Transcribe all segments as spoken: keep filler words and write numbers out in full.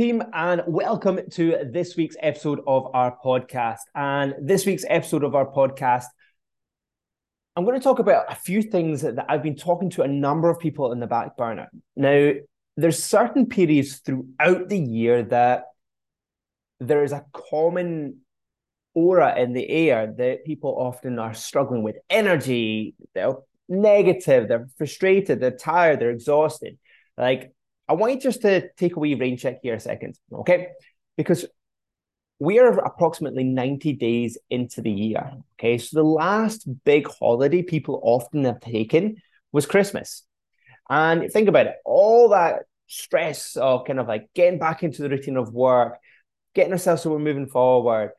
Team, and welcome to this week's episode of our podcast. And this week's episode of our podcast, I'm going to talk about a few things that I've been talking to a number of people in the back burner. Now, there's certain periods throughout the year that there is a common aura in the air that people often are struggling with. Energy, they're negative, they're frustrated, they're tired, they're exhausted. Like, I want you just to take away rain check here a second, okay? Because we are approximately ninety days into the year, okay? So the last big holiday people often have taken was Christmas. And think about it, all that stress of kind of like getting back into the routine of work, getting ourselves so we're moving forward,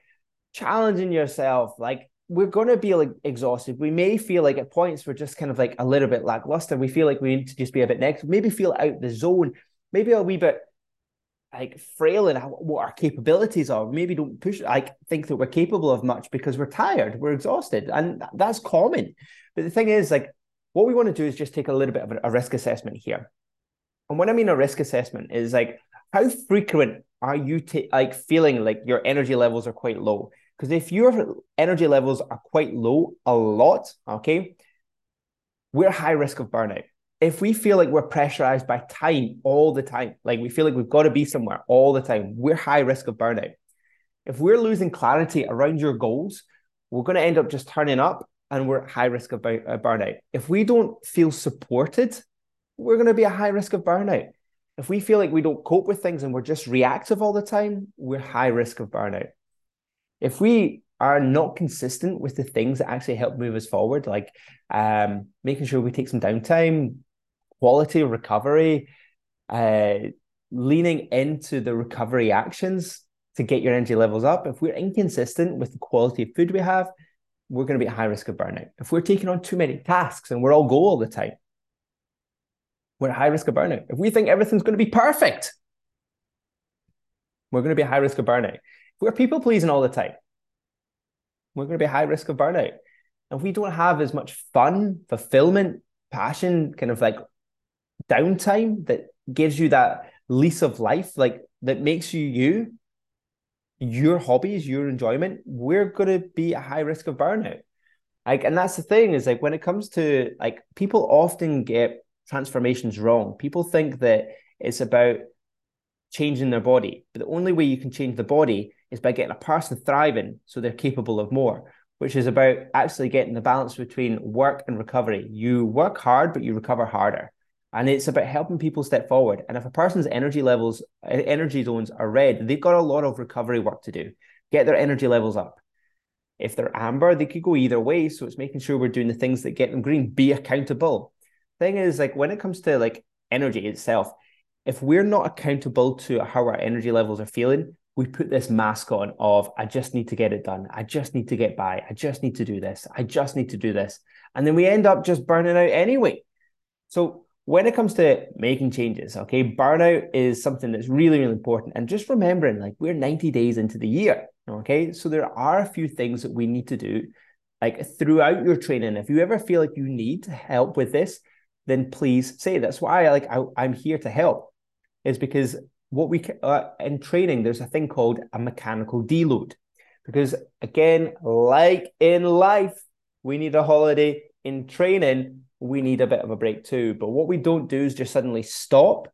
challenging yourself, like we're going to be like exhausted. We may feel like at points we're just kind of like a little bit lackluster. We feel like we need to just be a bit negative, maybe feel out the zone, maybe a wee bit like frail in what our capabilities are. Maybe don't push, like think that we're capable of much because we're tired, we're exhausted. And that's common. But the thing is, like, what we want to do is just take a little bit of a risk assessment here. And what I mean a risk assessment is like, how frequent are you t- like feeling like your energy levels are quite low? Because if your energy levels are quite low a lot, okay, we're high risk of burnout. If we feel like we're pressurized by time all the time, like we feel like we've got to be somewhere all the time, we're high risk of burnout. If we're losing clarity around your goals, we're going to end up just turning up and we're at high risk of burnout. If we don't feel supported, we're going to be at high risk of burnout. If we feel like we don't cope with things and we're just reactive all the time, we're high risk of burnout. If we are not consistent with the things that actually help move us forward, like um, making sure we take some downtime, quality recovery, uh, leaning into the recovery actions to get your energy levels up. If we're inconsistent with the quality of food we have, we're going to be at high risk of burnout. If we're taking on too many tasks and we're all go all the time, we're at high risk of burnout. If we think everything's going to be perfect, we're going to be at high risk of burnout. We're people pleasing all the time. We're going to be high risk of burnout. And if we don't have as much fun, fulfillment, passion, kind of like downtime that gives you that lease of life, like that makes you you, your hobbies, your enjoyment, we're going to be at high risk of burnout. Like, and that's the thing is like when it comes to like people often get transformations wrong. People think that it's about changing their body, but the only way you can change the body is by getting a person thriving so they're capable of more, which is about actually getting the balance between work and recovery. You work hard, but you recover harder. And it's about helping people step forward. And if a person's energy levels, energy zones are red, they've got a lot of recovery work to do. Get their energy levels up. If they're amber, they could go either way. So it's making sure we're doing the things that get them green. Be accountable. Thing is, like when it comes to like energy itself, if we're not accountable to how our energy levels are feeling, we put this mask on of, I just need to get it done. I just need to get by. I just need to do this. I just need to do this. And then we end up just burning out anyway. So when it comes to making changes, okay, burnout is something that's really, really important. And just remembering, like we're ninety days into the year, okay? So there are a few things that we need to do, like throughout your training. If you ever feel like you need help with this, then please say, that's why like, I, I'm here to help. Is because what we uh, in training, there's a thing called a mechanical deload. Because again, like in life, we need a holiday. In training, we need a bit of a break too. But what we don't do is just suddenly stop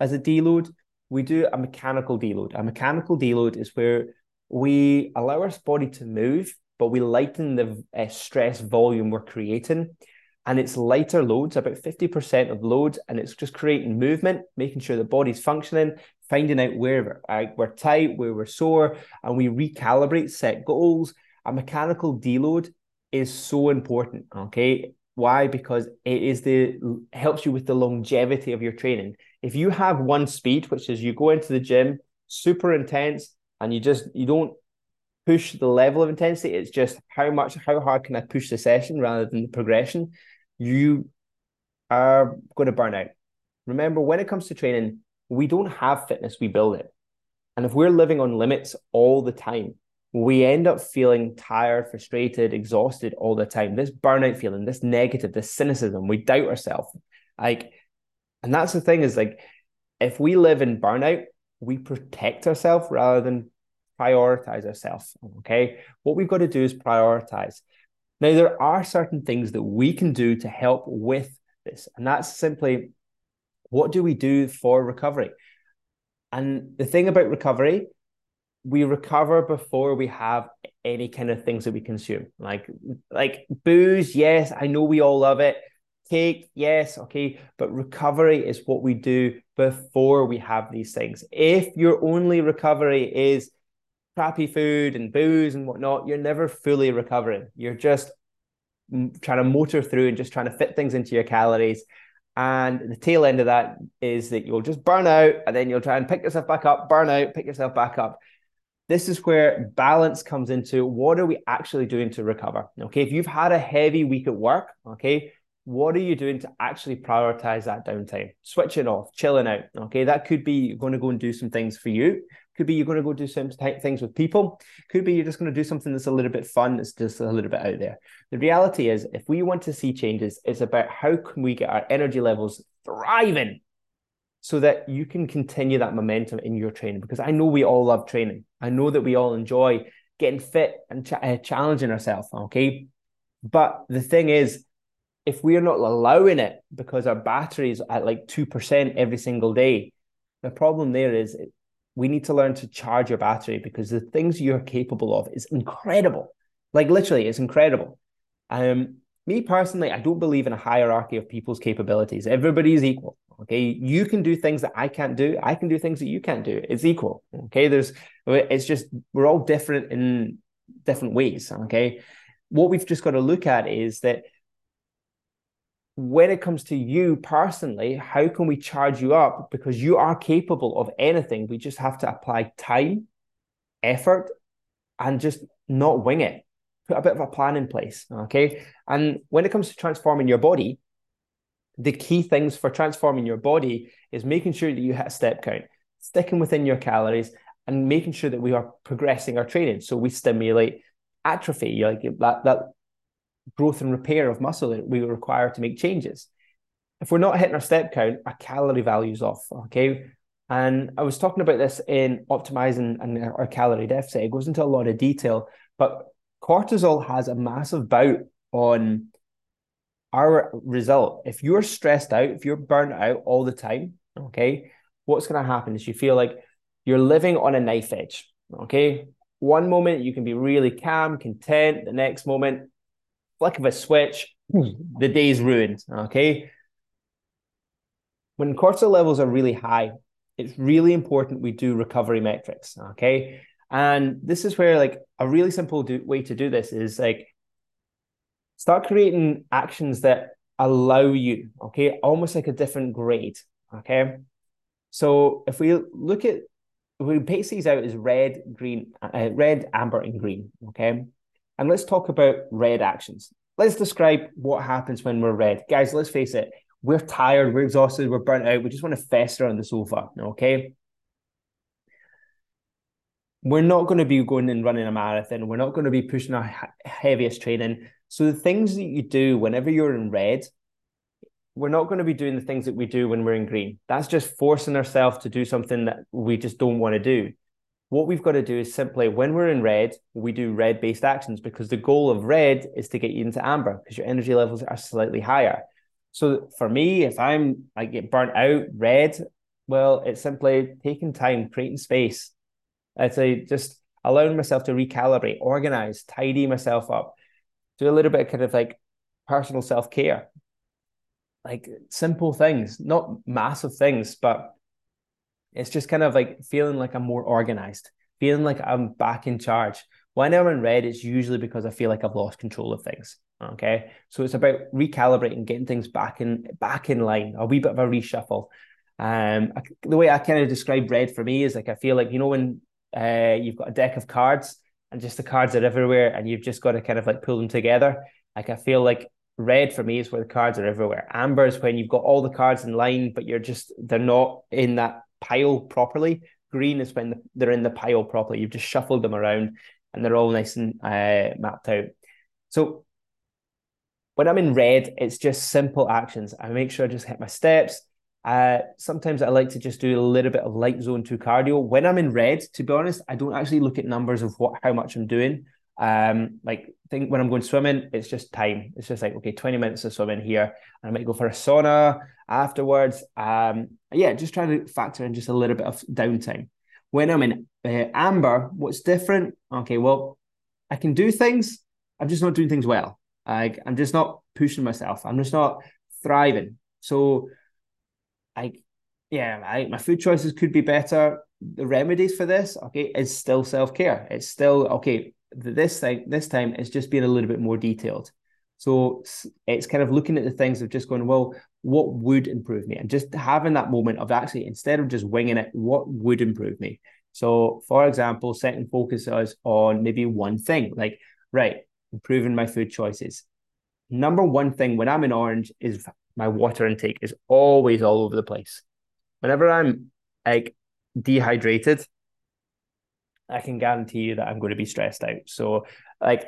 as a deload. We do a mechanical deload. A mechanical deload is where we allow our body to move, but we lighten the uh, stress volume we're creating. And it's lighter loads, about fifty percent of loads, and it's just creating movement, making sure the body's functioning, finding out where we're, we're tight, where we're sore, and we recalibrate, set goals. A mechanical deload is so important, okay? Why? Because it is the helps you with the longevity of your training. If you have one speed, which is you go into the gym, super intense, and you just, you don't push the level of intensity, it's just how much, how hard can I push the session rather than the progression, you are going to burn out. Remember, when it comes to training, we don't have fitness, we build it. And if we're living on limits all the time, we end up feeling tired, frustrated, exhausted all the time. This burnout feeling, this negative, this cynicism, we doubt ourselves. Like, and that's the thing is like, if we live in burnout, we protect ourselves rather than prioritize ourselves, okay? What we've got to do is prioritize. Now, there are certain things that we can do to help with this, and that's simply, what do we do for recovery? And the thing about recovery, we recover before we have any kind of things that we consume. Like, like booze, yes, I know we all love it. Cake, yes, okay. But recovery is what we do before we have these things. If your only recovery is crappy food and booze and whatnot, you're never fully recovering. You're just trying to motor through and just trying to fit things into your calories. And the tail end of that is that you'll just burn out, and then you'll try and pick yourself back up, burn out, pick yourself back up. This is where balance comes into. What are we actually doing to recover? Okay, if you've had a heavy week at work, okay, what are you doing to actually prioritize that downtime? Switching off, chilling out, okay? That could be you're going to go and do some things for you. Could be you're going to go do some things with people. Could be you're just going to do something that's a little bit fun, that's just a little bit out there. The reality is, if we want to see changes, it's about how can we get our energy levels thriving, so that you can continue that momentum in your training. Because I know we all love training. I know that we all enjoy getting fit and ch- uh, challenging ourselves, okay? But the thing is, if we're not allowing it because our battery's at like two percent every single day, the problem there is we need to learn to charge your battery, because the things you're capable of is incredible. Like literally, it's incredible. Um, me personally, I don't believe in a hierarchy of people's capabilities. Everybody is equal. Okay, you can do things that I can't do. I can do things that you can't do. It's equal. Okay, there's, it's just, we're all different in different ways. Okay, what we've just got to look at is that when it comes to you personally, how can we charge you up? Because you are capable of anything. We just have to apply time, effort, and just not wing it. Put a bit of a plan in place. Okay, and when it comes to transforming your body, the key things for transforming your body is making sure that you hit a step count, sticking within your calories, and making sure that we are progressing our training. So we stimulate atrophy, like that, that growth and repair of muscle that we require to make changes. If we're not hitting our step count, our calorie value's off, okay? And I was talking about this in optimizing and our calorie deficit. It goes into a lot of detail, but cortisol has a massive bout on our result. If you're stressed out, if you're burnt out all the time, okay, what's going to happen is you feel like you're living on a knife edge, okay? One moment you can be really calm, content. The next moment, flick of a switch, the day's ruined, okay? When cortisol levels are really high, it's really important we do recovery metrics, okay? And this is where, like, a really simple do- way to do this is, like, start creating actions that allow you, okay, almost like a different grade, okay? So if we look at, we pace these out as red, green, uh, red, amber, and green, okay? And let's talk about red actions. Let's describe what happens when we're red. Guys, let's face it, we're tired, we're exhausted, we're burnt out, we just want to fester on the sofa, okay? We're not going to be going and running a marathon. We're not going to be pushing our heaviest training. So the things that you do whenever you're in red, we're not going to be doing the things that we do when we're in green. That's just forcing ourselves to do something that we just don't want to do. What we've got to do is simply, when we're in red, we do red-based actions, because the goal of red is to get you into amber, because your energy levels are slightly higher. So for me, if I'm, I get burnt out, red, well, it's simply taking time, creating space. I'd say just allowing myself to recalibrate, organize, tidy myself up, do a little bit of kind of like personal self-care, like simple things, not massive things, but it's just kind of like feeling like I'm more organized, feeling like I'm back in charge. When I'm in red, it's usually because I feel like I've lost control of things, okay? So it's about recalibrating, getting things back in back in line, a wee bit of a reshuffle. Um, I, the way I kind of describe red for me is like, I feel like, you know, when Uh, you've got a deck of cards and just the cards are everywhere and you've just got to kind of like pull them together. Like I feel like red for me is where the cards are everywhere. Amber is when you've got all the cards in line, but you're just, they're not in that pile properly. Green is when they're in the pile properly. You've just shuffled them around and they're all nice and uh, mapped out. So when I'm in red, it's just simple actions. I make sure I just hit my steps. Uh, sometimes I like to just do a little bit of light zone two cardio. When I'm in red, to be honest, I don't actually look at numbers of what how much I'm doing. Um, like think when I'm going swimming, it's just time. It's just like, okay, twenty minutes of swimming here. And I might go for a sauna afterwards. Um, yeah, just trying to factor in just a little bit of downtime. When I'm in uh, amber, what's different? Okay, well, I can do things. I'm just not doing things well. I, I'm just not pushing myself. I'm just not thriving. So I, yeah, I, my food choices could be better. The remedies for this, okay, is still self-care. It's still, okay, this thing, this time it's just being a little bit more detailed. So it's kind of looking at the things of just going, well, what would improve me? And just having that moment of actually, instead of just winging it, what would improve me? So for example, setting focuses on maybe one thing, like, right, improving my food choices. Number one thing when I'm in orange is my water intake is always all over the place. Whenever I'm like dehydrated, I can guarantee you that I'm going to be stressed out. So like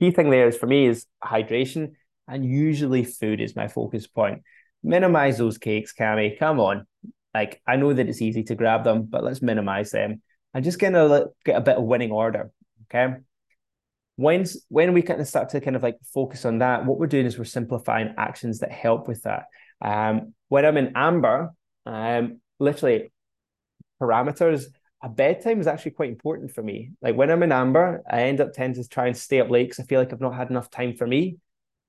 key thing there is for me is hydration, and usually food is my focus point. Minimize those cakes, Cammy, come on. Like I know that it's easy to grab them, but let's minimize them. I'm just going to get a bit of winning order, okay? When, when we kind of start to kind of like focus on that, what we're doing is we're simplifying actions that help with that. Um, when I'm in amber, um, literally parameters, a bedtime is actually quite important for me. Like when I'm in amber, I end up tend to try and stay up late because I feel like I've not had enough time for me.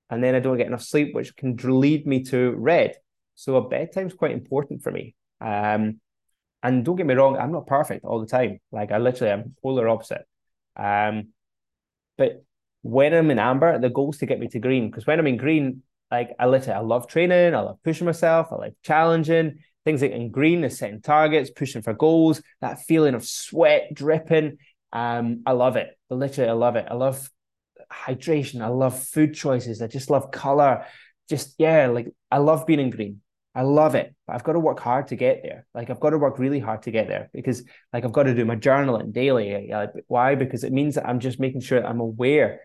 And then I don't get enough sleep, which can lead me to red. So a bedtime is quite important for me. Um, and don't get me wrong, I'm not perfect all the time. Like I literally am polar opposite. Um, But when I'm in amber, the goal is to get me to green. Because when I'm in green, like I literally, I love training. I love pushing myself. I like challenging. Things like in green is setting targets, pushing for goals, that feeling of sweat dripping. Um, I love it. Literally, I love it. I love hydration. I love food choices. I just love color. Just, yeah, like I love being in green. I love it. But I've got to work hard to get there. Like I've got to work really hard to get there because like I've got to do my journaling daily. Like, why? Because it means that I'm just making sure that I'm aware,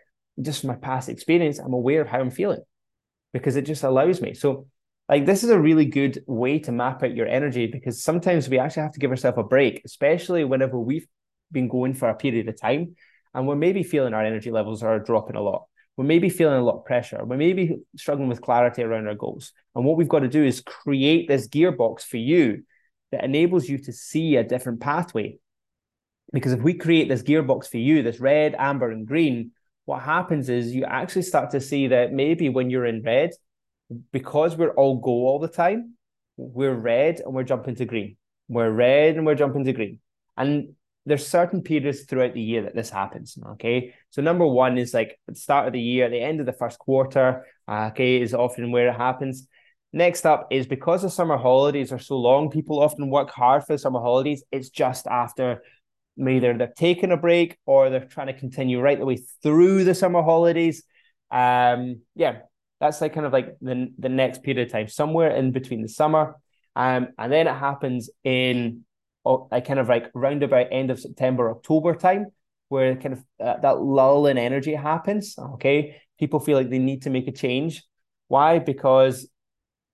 just from my past experience, I'm aware of how I'm feeling because it just allows me. So like this is a really good way to map out your energy because sometimes we actually have to give ourselves a break, especially whenever we've been going for a period of time and we're maybe feeling our energy levels are dropping a lot. We're maybe feeling a lot of pressure. We're maybe struggling with clarity around our goals. And what we've got to do is create this gearbox for you that enables you to see a different pathway. Because if we create this gearbox for you, this red, amber, and green, what happens is you actually start to see that maybe when you're in red, because we're all go all the time, we're red and we're jumping to green. We're red and we're jumping to green. And there's certain periods throughout the year that this happens, okay? So number one is like at the start of the year, at the end of the first quarter, uh, okay, is often where it happens. Next up is because the summer holidays are so long, people often work hard for the summer holidays. It's just after either they're taking a break or they're trying to continue right the way through the summer holidays. Um, yeah, that's like kind of like the, the next period of time, somewhere in between the summer. Um, and then it happens in... Or I kind of like roundabout end of September, October time, where kind of uh, that lull in energy happens, okay? People feel like they need to make a change. Why? Because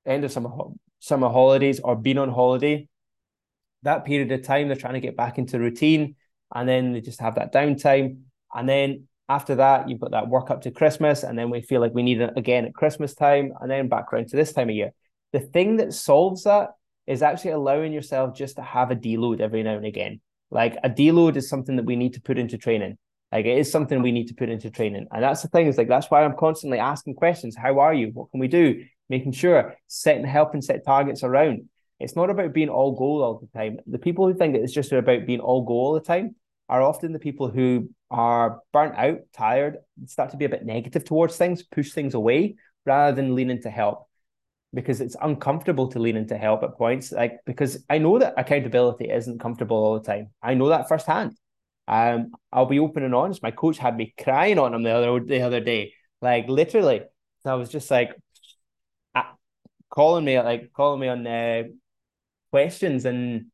end of summer, ho- summer holidays or being on holiday, that period of time, they're trying to get back into routine, and then they just have that downtime. And then after that, you've got that work up to Christmas, and then we feel like we need it again at Christmas time, and then back around to this time of year. The thing that solves that is actually allowing yourself just to have a deload every now and again. Like a deload is something that we need to put into training. Like it is something we need to put into training. And that's the thing is like, that's why I'm constantly asking questions. How are you? What can we do? Making sure, setting help and set targets around. It's not about being all goal all the time. The people who think that it's just about being all goal all the time are often the people who are burnt out, tired, start to be a bit negative towards things, push things away rather than lean into help. Because it's uncomfortable to lean into help at points. Like, because I know that accountability isn't comfortable all the time. I know that firsthand. Um, I'll be open and honest. My coach had me crying on him the other, the other day. Like literally, I was just like uh, calling me, like calling me on uh, questions. And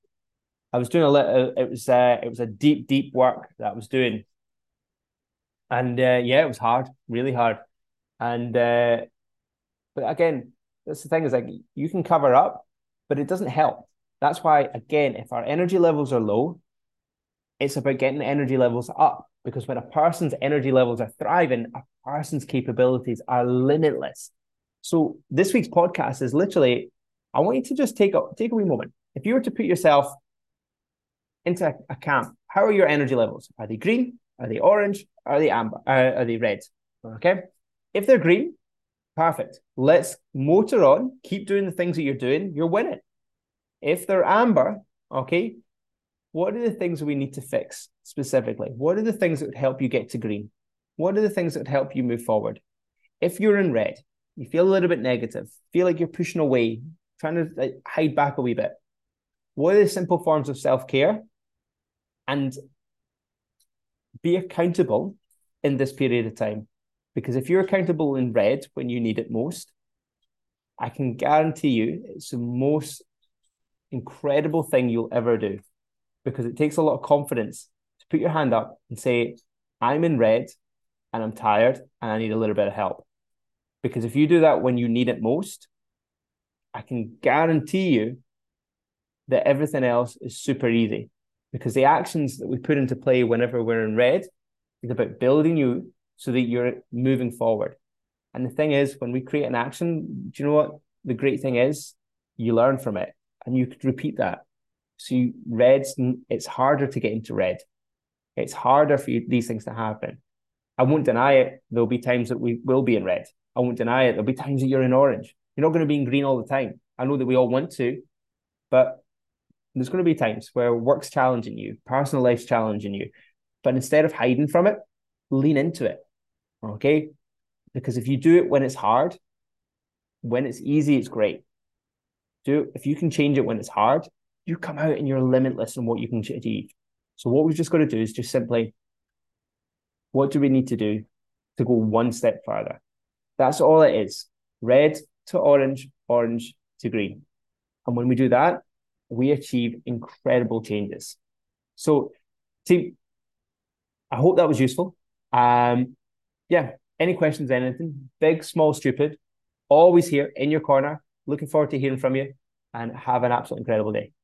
I was doing a little, it was, uh, it was a deep, deep work that I was doing. And uh, yeah, it was hard, really hard. And, uh, but again, that's the thing is like you can cover up but it doesn't help. That's why, again, if our energy levels are low, it's about getting the energy levels up, because when a person's energy levels are thriving, a person's capabilities are limitless. So this week's podcast is literally, I want you to just take a, take a wee moment. If you were to put yourself into a, a camp, how are your energy levels? Are they green? Are they orange? Are they amber? Are, are they red? Okay. If they're green, perfect. Let's motor on. Keep doing the things that you're doing. You're winning. If they're amber, okay, what are the things we need to fix specifically? What are the things that would help you get to green? What are the things that would help you move forward? If you're in red, you feel a little bit negative, feel like you're pushing away, trying to like, hide back a wee bit. What are the simple forms of self-care? And be accountable in this period of time. Because if you're accountable in red when you need it most, I can guarantee you it's the most incredible thing you'll ever do, because it takes a lot of confidence to put your hand up and say, I'm in red and I'm tired and I need a little bit of help. Because if you do that when you need it most, I can guarantee you that everything else is super easy, because the actions that we put into play whenever we're in red is about building you so that you're moving forward. And the thing is, when we create an action, do you know what? The great thing is you learn from it. And you could repeat that. So you, reds, it's harder to get into red. It's harder for you, these things to happen. I won't deny it. There'll be times that we will be in red. I won't deny it. There'll be times that you're in orange. You're not going to be in green all the time. I know that we all want to, but there's going to be times where work's challenging you, personal life's challenging you. But instead of hiding from it, lean into it, okay? Because if you do it when it's hard, when it's easy, it's great. Do, if you can change it when it's hard, you come out and you're limitless in what you can achieve. So what we've just got to do is just simply, what do we need to do to go one step further? That's all it is. Red to orange, orange to green. And when we do that, we achieve incredible changes. So team, I hope that was useful. Um, yeah, any questions, anything, big, small, stupid, always here in your corner. Looking forward to hearing from you, and have an absolutely incredible day.